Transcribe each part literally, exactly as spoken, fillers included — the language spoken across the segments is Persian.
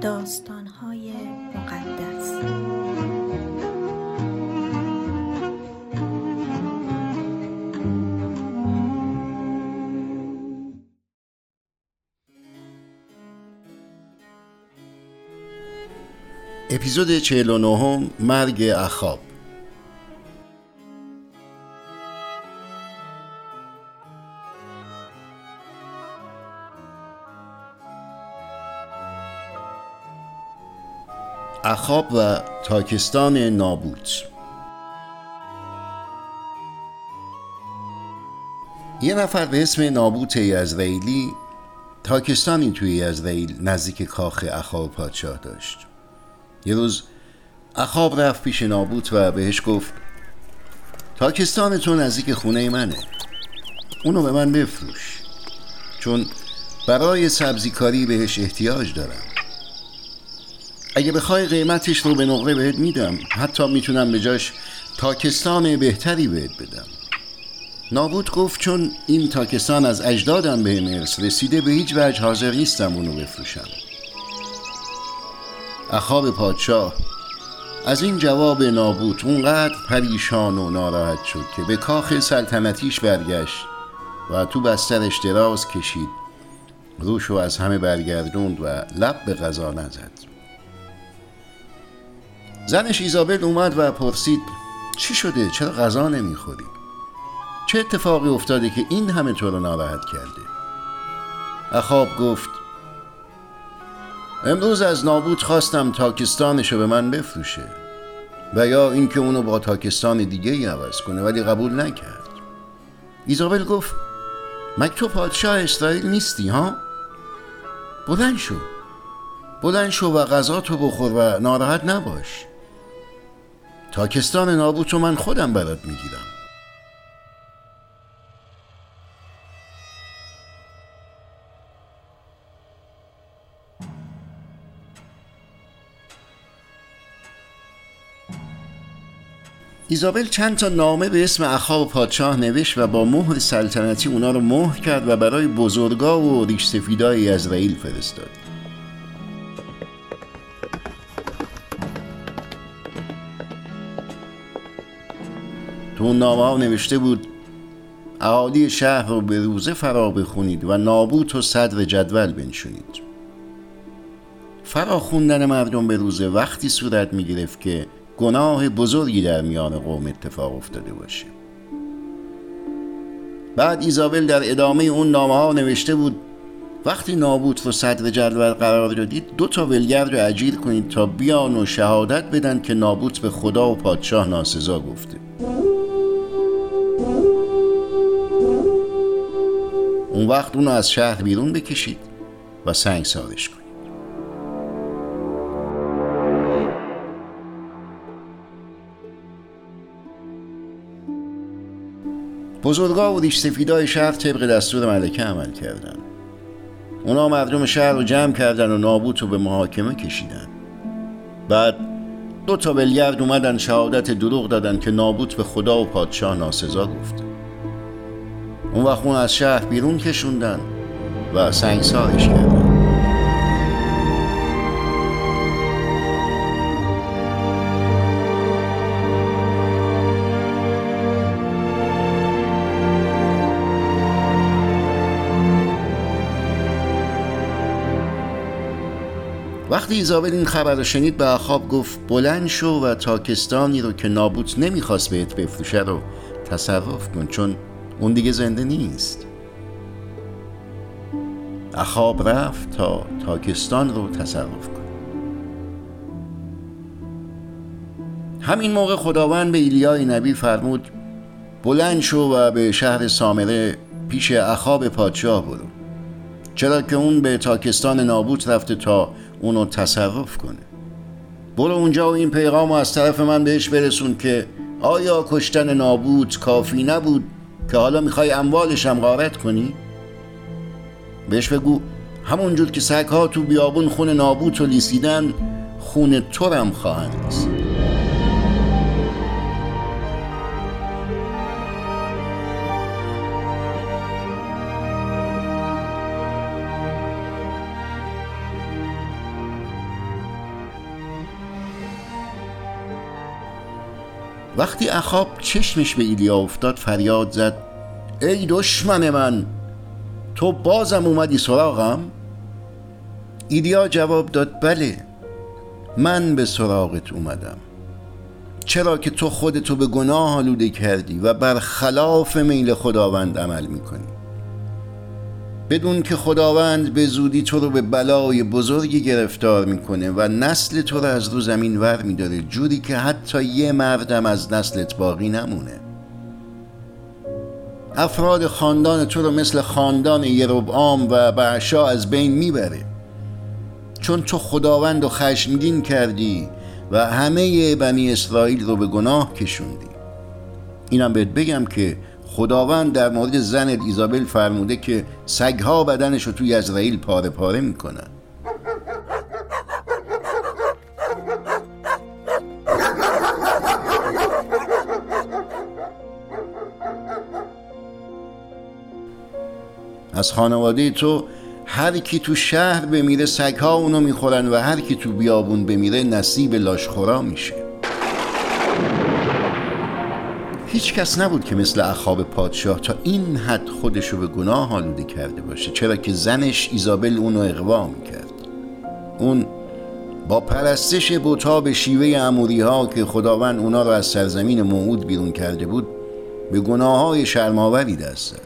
داستان‌های مقدس. اپیزود چهل و نه، مرگ اخاب. اخاب و تاکستان نابوت. یه نفر به اسم نابوت یزرعیلی تاکستانی توی یزرعیل نزدیک کاخ اخاب پادشاه داشت. یه روز اخاب رفت پیش نابوت و بهش گفت تاکستان تو نزدیک خونه منه، اونو به من بفروش، چون برای سبزیکاری بهش احتیاج دارم. اگه بخوای قیمتش رو به نقره بهت میدم، حتی میتونم به جاش تاکستان بهتری بهت بدم. نابوت گفت چون این تاکستان از اجدادم به ارث رسیده، به هیچ وجه حاضر نیستم اونو بفروشم. اخاب پادشاه از این جواب نابوت اونقدر پریشان و ناراحت شد که به کاخ سلطنتیش برگشت و تو بسترش دراز کشید، روشو از همه برگردوند و لب به غذا نزد. زنش ایزابل اومد و پرسید چی شده؟ چرا غذا نمیخوری؟ چه اتفاقی افتاده که این همه تو رو ناراحت کرده؟ اخاب گفت امروز از نابوت خواستم تاکستانشو به من بفروشه و یا اینکه اونو با تاکستان دیگه ای عوض کنه، ولی قبول نکرد. ایزابل گفت مگه تو پادشاه اسرائیل نیستی ها؟ بلند شو بلند شو و غذاتو بخور و ناراحت نباش. تاکستان نابوتو من خودم برات میگیرم. ایزابل چند تا نامه به اسم اخاب پادشاه نوشت و با مهر سلطنتی اونا رو مهر کرد و برای بزرگا و ریش سفیدای یزرعیل فرستاد. تو اون نامه ها نوشته بود اهالی شهر رو به روزه فرا بخونید و نابوت و صدر جدول بنشونید. فرا خوندن مردم به روزه وقتی صورت می گرفت که گناه بزرگی در میان قوم اتفاق افتاده باشه. بعد ایزابل در ادامه اون نامه ها نوشته بود وقتی نابوت و صدر جدول قرار دادید، دو تا ولگرد رو اجیر کنید تا بیان و شهادت بدن که نابوت به خدا و پادشاه ناسزا گفته. اون وقت اونو از شهر بیرون بکشید و سنگسارش کنید. بزرگا و ریش سفیدای شهر طبق دستور ملکه عمل کردن. اونا مردم شهر رو جمع کردن و نابوت رو به محاکمه کشیدن. بعد دو تا ولگرد اومدن شهادت دروغ دادن که نابوت به خدا و پادشاه ناسزا گفته. اون وقت اون از شهر بیرون کشوندن و سنگسارش کردن. وقتی ایزابل این خبر رو شنید، به اخاب گفت بلند شو و تاکستانی رو که نابوت نمیخواست بهت بفروشه رو تصرف کن، چون اون دیگه زنده نیست. اخاب رفت تا تاکستان رو تصرف کن. همین موقع خداوند به ایلیا نبی فرمود بلند شو و به شهر سامره پیش اخاب پادشاه برو، چرا که اون به تاکستان نابوت رفته تا اونو تصرف کنه. برو اونجا و این پیغام رو از طرف من بهش برسون که آیا کشتن نابوت کافی نبود که حالا میخوای اموالش هم غارت کنی؟ بهش بگو همونجور که سگ‌ها تو بیابون خون نابوت رو لیسیدن، خون تو هم خواهند لیسید. وقتی اخاب چشمش به ایلیا افتاد فریاد زد: ای دشمن من، تو بازم اومدی سراغم؟ ایلیا جواب داد: بله، من به سراغت اومدم، چرا که تو خودتو به گناه آلوده کردی و برخلاف میل خداوند عمل میکنی. بدون که خداوند به زودی تو رو به بلای بزرگی گرفتار میکنه و نسل تو رو از رو زمین ور میداره، جوری که حتی یه مردم از نسلت باقی نمونه. افراد خاندان تو رو مثل خاندان یربعام و بعشا از بین میبره، چون تو خداوند رو خشمگین کردی و همه بنی اسرائیل رو به گناه کشوندی. اینم بهت بگم که خداوند در مورد زن ایزابل فرموده که سگها بدنش رو توی یزرعیل پاره پاره میکنن. از خانواده تو هر کی تو شهر بمیره سگها اونو میخورن و هر کی تو بیابون بمیره نصیب لاشخورا میشه. هیچ کس نبود که مثل اخاب پادشاه تا این حد خودشو به گناه آلوده کرده باشه، چرا که زنش ایزابل اونو اغوا میکرد. اون با پرستش بت‌ها به شیوه اموری‌ها که خداوند اونا رو از سرزمین موعود بیرون کرده بود به گناه‌های شرم‌آوری دست زد.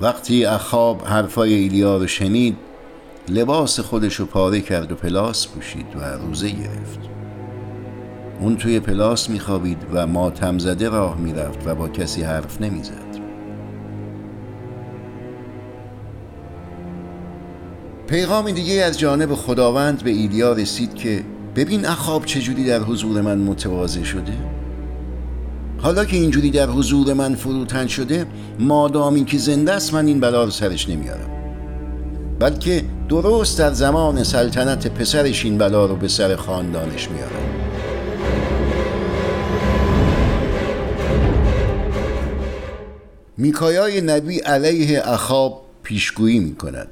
وقتی اخاب حرفای ایلیا رو شنید لباس خودش رو پاره کرد و پلاس پوشید و روزه گرفت. اون توی پلاس میخوابید و ماتم زده راه میرفت و با کسی حرف نمیزد. پیغام دیگه از جانب خداوند به ایلیا رسید که ببین اخاب چجوری در حضور من متواضع شده. حالا که اینجوری در حضور من فروتن شده، مادامی که زنده است من این بلا رو سرش نمیارم، بلکه درست در زمان سلطنت پسرش این بلا رو به سر خاندانش میارم. میکایای نبی علیه اخاب پیشگویی میکند.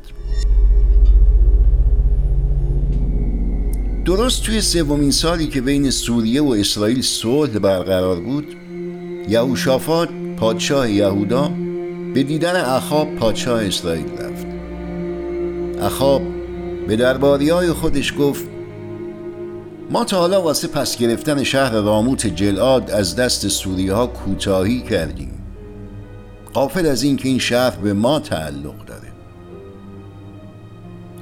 درست توی سومین سالی که بین سوریه و اسرائیل صلح برقرار بود، یهوشافاط پادشاه یهودا به دیدن اخاب پادشاه اسرائیل رفت. اخاب به درباریای خودش گفت: ما تا حالا واسه پس گرفتن شهر راموت جلعاد از دست سوریه‌ها کوتاهی کردیم، غافل از این که این شهر به ما تعلق داره.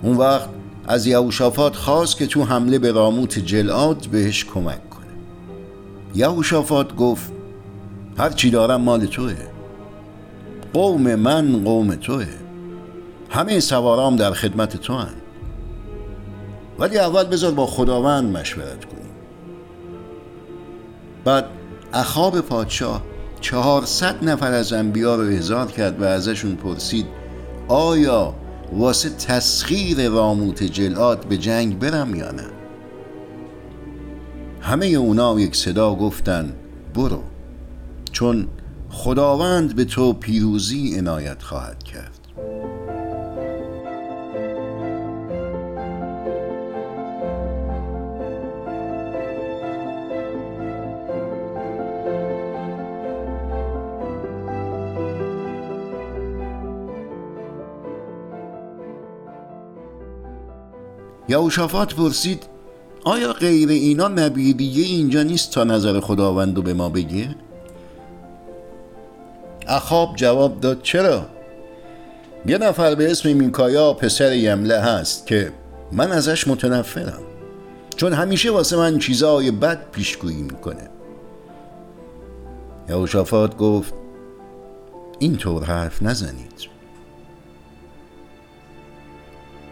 اون وقت از یهوشافاط خواست که تو حمله به راموت جلعاد بهش کمک کنه. یهوشافاط گفت: هر چی دارم مال توه، قوم من قوم توه، همه سوارام در خدمت تو هن، ولی اول بذار با خداوند مشورت کنیم. بعد اخاب پادشاه چهارصد نفر از انبیا رو احضار کرد و ازشون پرسید: آیا واسه تسخیر راموت جلعاد به جنگ برم یا نه؟ همه اونا یک صدا گفتن: برو، چون خداوند به تو پیروزی عنایت خواهد کرد. یهوشافاط پرسید: آیا غیر اینا نبی دیگه اینجا نیست تا نظر خداوند رو به ما بگه؟ اخاب جواب داد: چرا؟ یه نفر به اسم میکایا پسر یمله هست که من ازش متنفرم، چون همیشه واسه من چیزای بد پیشگویی میکنه. یهوشافاط گفت: اینطور حرف نزنید.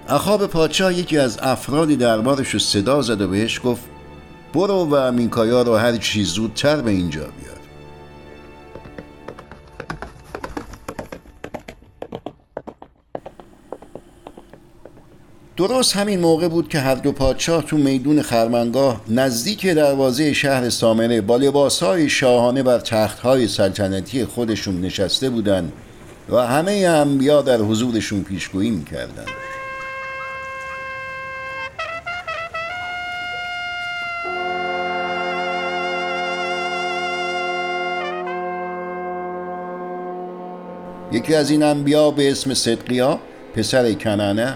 اخاب پادشاه یکی از افراد دربارش رو صدا زد و بهش گفت: برو و میکایا رو هر چی زودتر به اینجا بیار. درست همین موقع بود که هر دو پادشاه تو میدون خرمنگاه نزدیک دروازه شهر سامره با لباسهای شاهانه بر تختهای سلطنتی خودشون نشسته بودن و همه انبیا در حضورشون پیشگویی میکردن. یکی از این انبیا به اسم صدقیا پسر کنعانه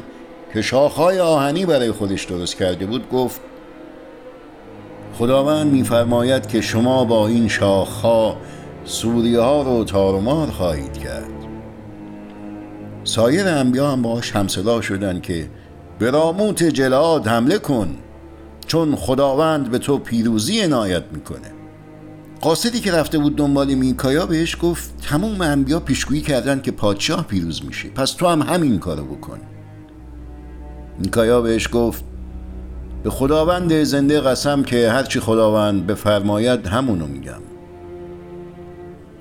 که شاخهای آهنی برای خودش درست کرده بود گفت خداوند می‌فرماید که شما با این شاخها سوریه‌ها رو تارمار خواهید کرد. سایر انبیا هم باهاش همصدا شدند که به راموت جلعاد حمله کن چون خداوند به تو پیروزی عنایت میکنه. قاصدی که رفته بود دنبال میکایا بهش گفت تمام انبیا پیشگویی کردن که پادشاه پیروز میشه، پس تو هم همین کارو بکن. میکایا بهش گفت به خداوند زنده قسم که هرچی خداوند بفرماید همونو میگم.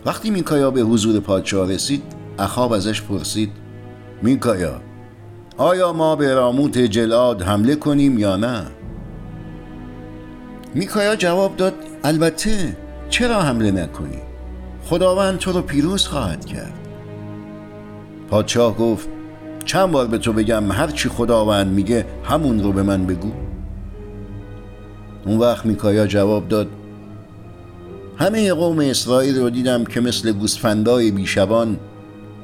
وقتی میکایا به حضور پادشاه رسید، اخاب ازش پرسید میکایا آیا ما به راموت جلعاد حمله کنیم یا نه؟ میکایا جواب داد البته، چرا حمله نکنی؟ خداوند تو رو پیروز خواهد کرد. پادشاه گفت چند بار به تو بگم هر چی خداوند میگه همون رو به من بگو؟ اون وقت میکایا جواب داد همه قوم اسرائیل رو دیدم که مثل گوسفندای بیشبان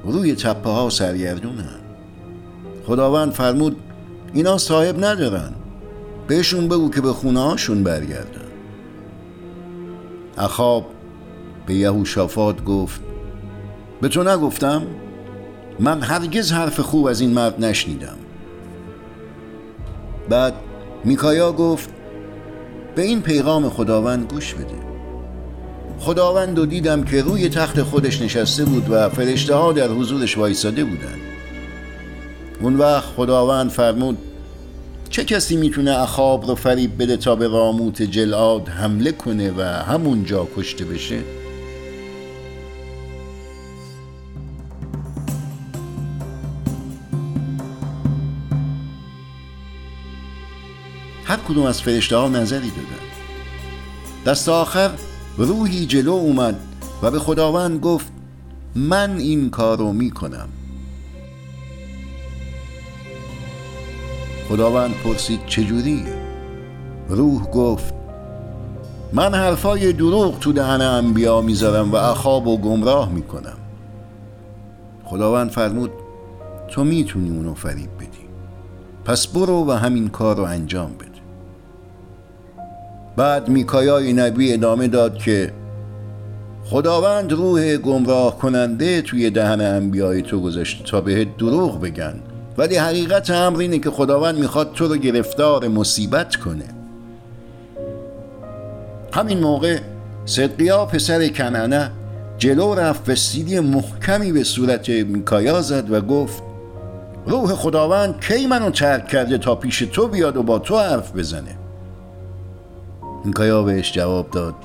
روی تپه ها سرگردونن. خداوند فرمود اینا صاحب ندارن، بهشون بگو که به خونه هاشون برگردن. اخاب به یهوشافاط گفت به تو نگفتم؟ من هرگز حرف خوب از این مرد نشنیدم. بعد میکایا گفت به این پیغام خداوند گوش بده. خداوند رو دیدم که روی تخت خودش نشسته بود و فرشته ها در حضورش وایساده بودند. اون وقت خداوند فرمود چه کسی میتونه اخاب رو فریب بده تا به راموت جلعاد حمله کنه و همونجا کشته بشه؟ هر کدوم از فرشته ها نظری دادن. دست آخر روحی جلو اومد و به خداوند گفت من این کار رو میکنم. خداوند پرسید چجوری؟ روح گفت من حرفای دروغ تو دهن انبیا میذارم و اخاب و گمراه میکنم. خداوند فرمود تو میتونی اونو فریب بدی، پس برو و همین کار رو انجام بده. بعد میکایای نبی ادامه داد که خداوند روح گمراه کننده توی دهن انبیای تو گذاشته تا بهت دروغ بگن، ولی حقیقت امر اینه که خداوند میخواد تو رو گرفتار مصیبت کنه. همین موقع صدقیا پسر کنعانه جلو رفت و سیلی محکمی به صورت میکایا زد و گفت روح خداوند کی منو ترک کرده تا پیش تو بیاد و با تو حرف بزنه؟ میکایا بهش جواب داد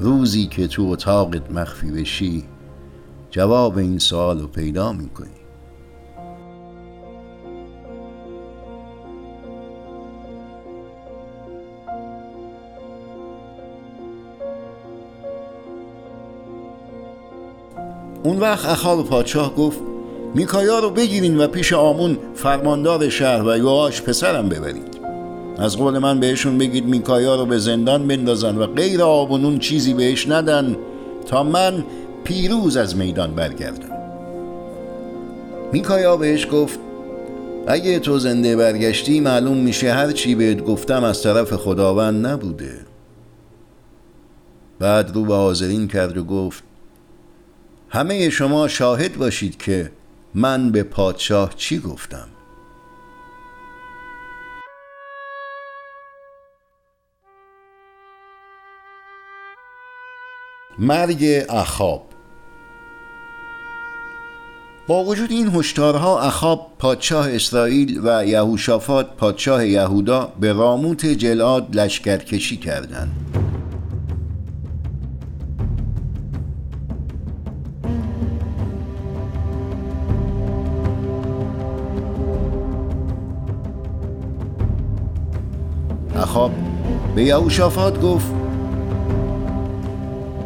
روزی که تو اتاقت مخفی بشی جواب این سوال رو پیدا میکنی. اون وقت اخاب پادشاه گفت میکایا رو بگیرین و پیش آمون فرماندار شهر و یوآش پسرم ببرید. از قول من بهشون بگید میکایا رو به زندان بندازن و غیر آب و نون چیزی بهش ندن تا من پیروز از میدان برگردم. میکایا بهش گفت اگه تو زنده برگشتی معلوم میشه هر چی بهت گفتم از طرف خداوند نبوده. بعد رو به حاضرین کرد و گفت همه شما شاهد باشید که من به پادشاه چی گفتم. مرگ اخاب. با وجود این هشدارها اخاب پادشاه اسرائیل و یهوشافاط پادشاه یهودا به راموت جلعاد لشکرکشی کردند. اخاب به یهوشافاط گفت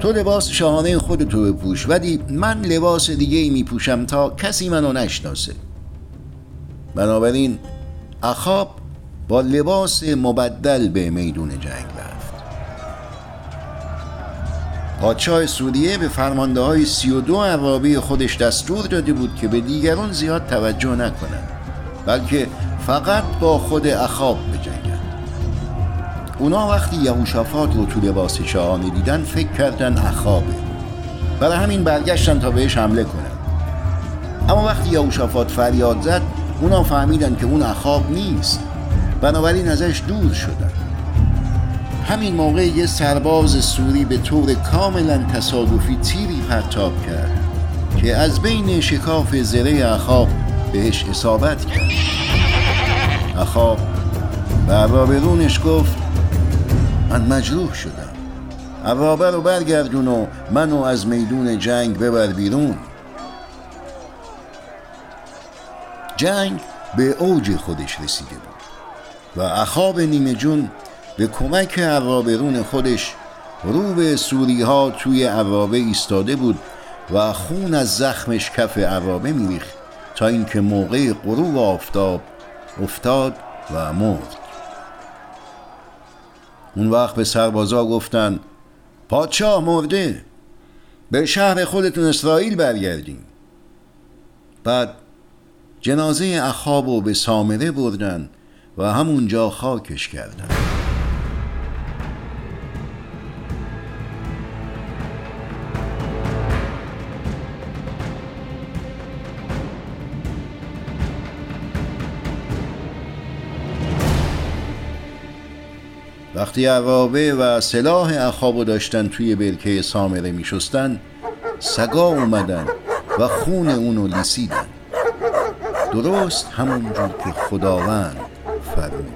تو لباس شاهانه خودتو بپوش ولی من لباس دیگه ای میپوشم تا کسی منو نشناسه. بنابراین اخاب با لباس مبدل به میدون جنگ رفت. پادشاه سوریه به فرمانده‌های سی و دو اربابه خودش دستور داده بود که به دیگران زیاد توجه نکنند، بلکه فقط با خود اخاب بجنگند. اونا وقتی یهوشافاط رو تو لباس شاهانه دیدن فکر کردن اخابه، برای همین برگشتن تا بهش حمله کنند. اما وقتی یهوشافاط فریاد زد اونا فهمیدن که اون اخاب نیست، بنابراین ازش دور شدن. همین موقع یه سرباز سوری به طور کاملا تصادفی تیری پرتاب کرد که از بین شکاف زره اخاب بهش اصابت کرد. اخاب به عرابرونش گفت من مجروح شدم، عرابه رو برگردون و منو از میدون جنگ ببر بیرون. جنگ به اوج خودش رسیده بود و اخاب نیمه جون به کمک عرابرون خودش رو به سوری ها توی عرابه ایستاده بود و خون از زخمش کف عرابه میریخت تا اینکه موقع غروب آفتاب افتاد و مرد. اون وقت به سربازا گفتن پادشاه مرده، به شهر خودتون اسرائیل برگردین. بعد جنازه اخاب رو به سامره بردن و همونجا خاکش کردن. وقتی عرابه و سلاح اخابو داشتن توی برکه سامره می شستن، سگا اومدن و خون اونو لیسیدن، درست همونجور که خداوند فرموده.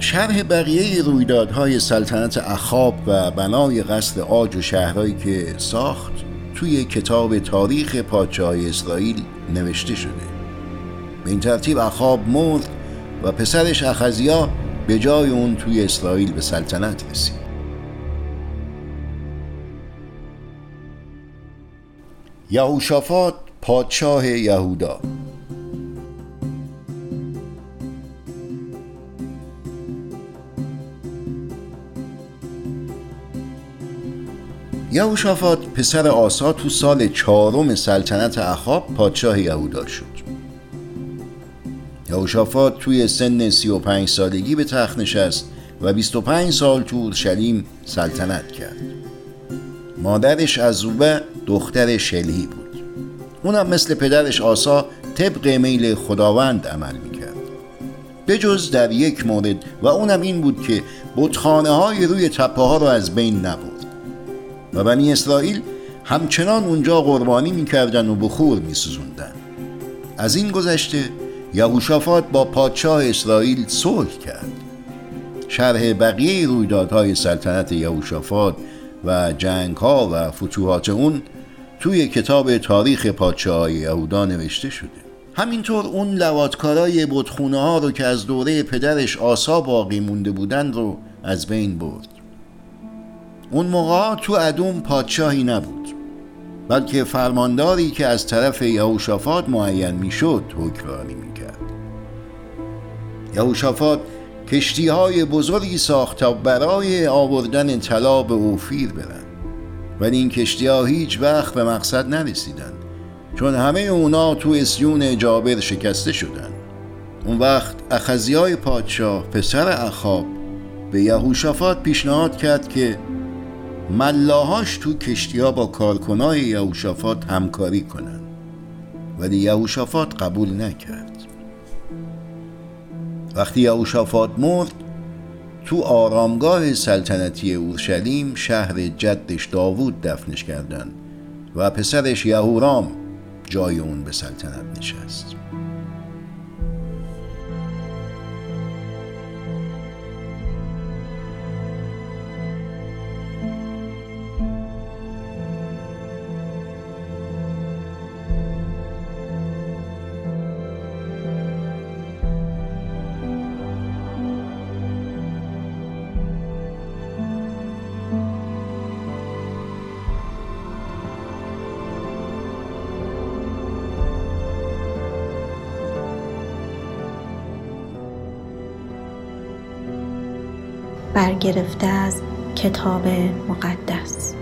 شرح بقیه رویدادهای سلطنت اخاب و بنای قصر عاج و شهرهایی که ساخت توی کتاب تاریخ پادشاهی اسرائیل نوشته شده. به این ترتیب اخاب مرد و پسرش اخزیا به جای اون توی اسرائیل به سلطنت رسید. یهوشافاط پادشاه یهودا. یهوشافاط پسر آسا تو سال چهارم سلطنت اخاب پادشاه یهودا شد. یهوشافاط توی سن سی و پنج سالگی به تخت نشست و بیست و پنج سال تو اورشلیم سلطنت کرد. مادرش ازوبه دختر شلحی بود. اونم مثل پدرش آسا طبق میل خداوند عمل میکرد، به جز در یک مورد، و اونم این بود که بتخانه های روی تپه ها رو از بین نبرد و بنی اسرائیل همچنان اونجا قربانی میکردن و بخور میسوزوندن. از این گذشته یهوشافاط با پادشاه اسرائیل صلح کرد. شرح بقیه رویدادهای سلطنت یهوشافاط و جنگها و فتوحات اون توی کتاب تاریخ پادشاهان یهودا نوشته شده. همینطور اون لواطکارای بتخونه ها رو که از دوره پدرش آسا باقی مونده بودن رو از بین برد. اون موقع تو ادوم پادشاهی نبود، بلکه فرمانداری که از طرف یهوشافاط معین میشد حکمرانی میکرد. یهوشافاط کشتیهای بزرگی ساخت تا برای آوردن طلا به اوفیر برن، ولی این کشتیها هیچ وقت به مقصد نرسیدن، چون همه اونا تو اسیون جابر شکسته شدن. اون وقت اخزیای پادشاه پسر اخاب به یهوشافاط پیشنهاد کرد که ملاهاش تو کشتی‌ها با کارکنای یهوشافاط همکاری کنن، ولی یهوشافاط قبول نکرد. وقتی یهوشافاط مرد، تو آرامگاه سلطنتی اورشلیم شهر جدش داوود دفنش کردن و پسرش یهورام جای اون به سلطنت نشست. برگرفته از کتاب مقدس.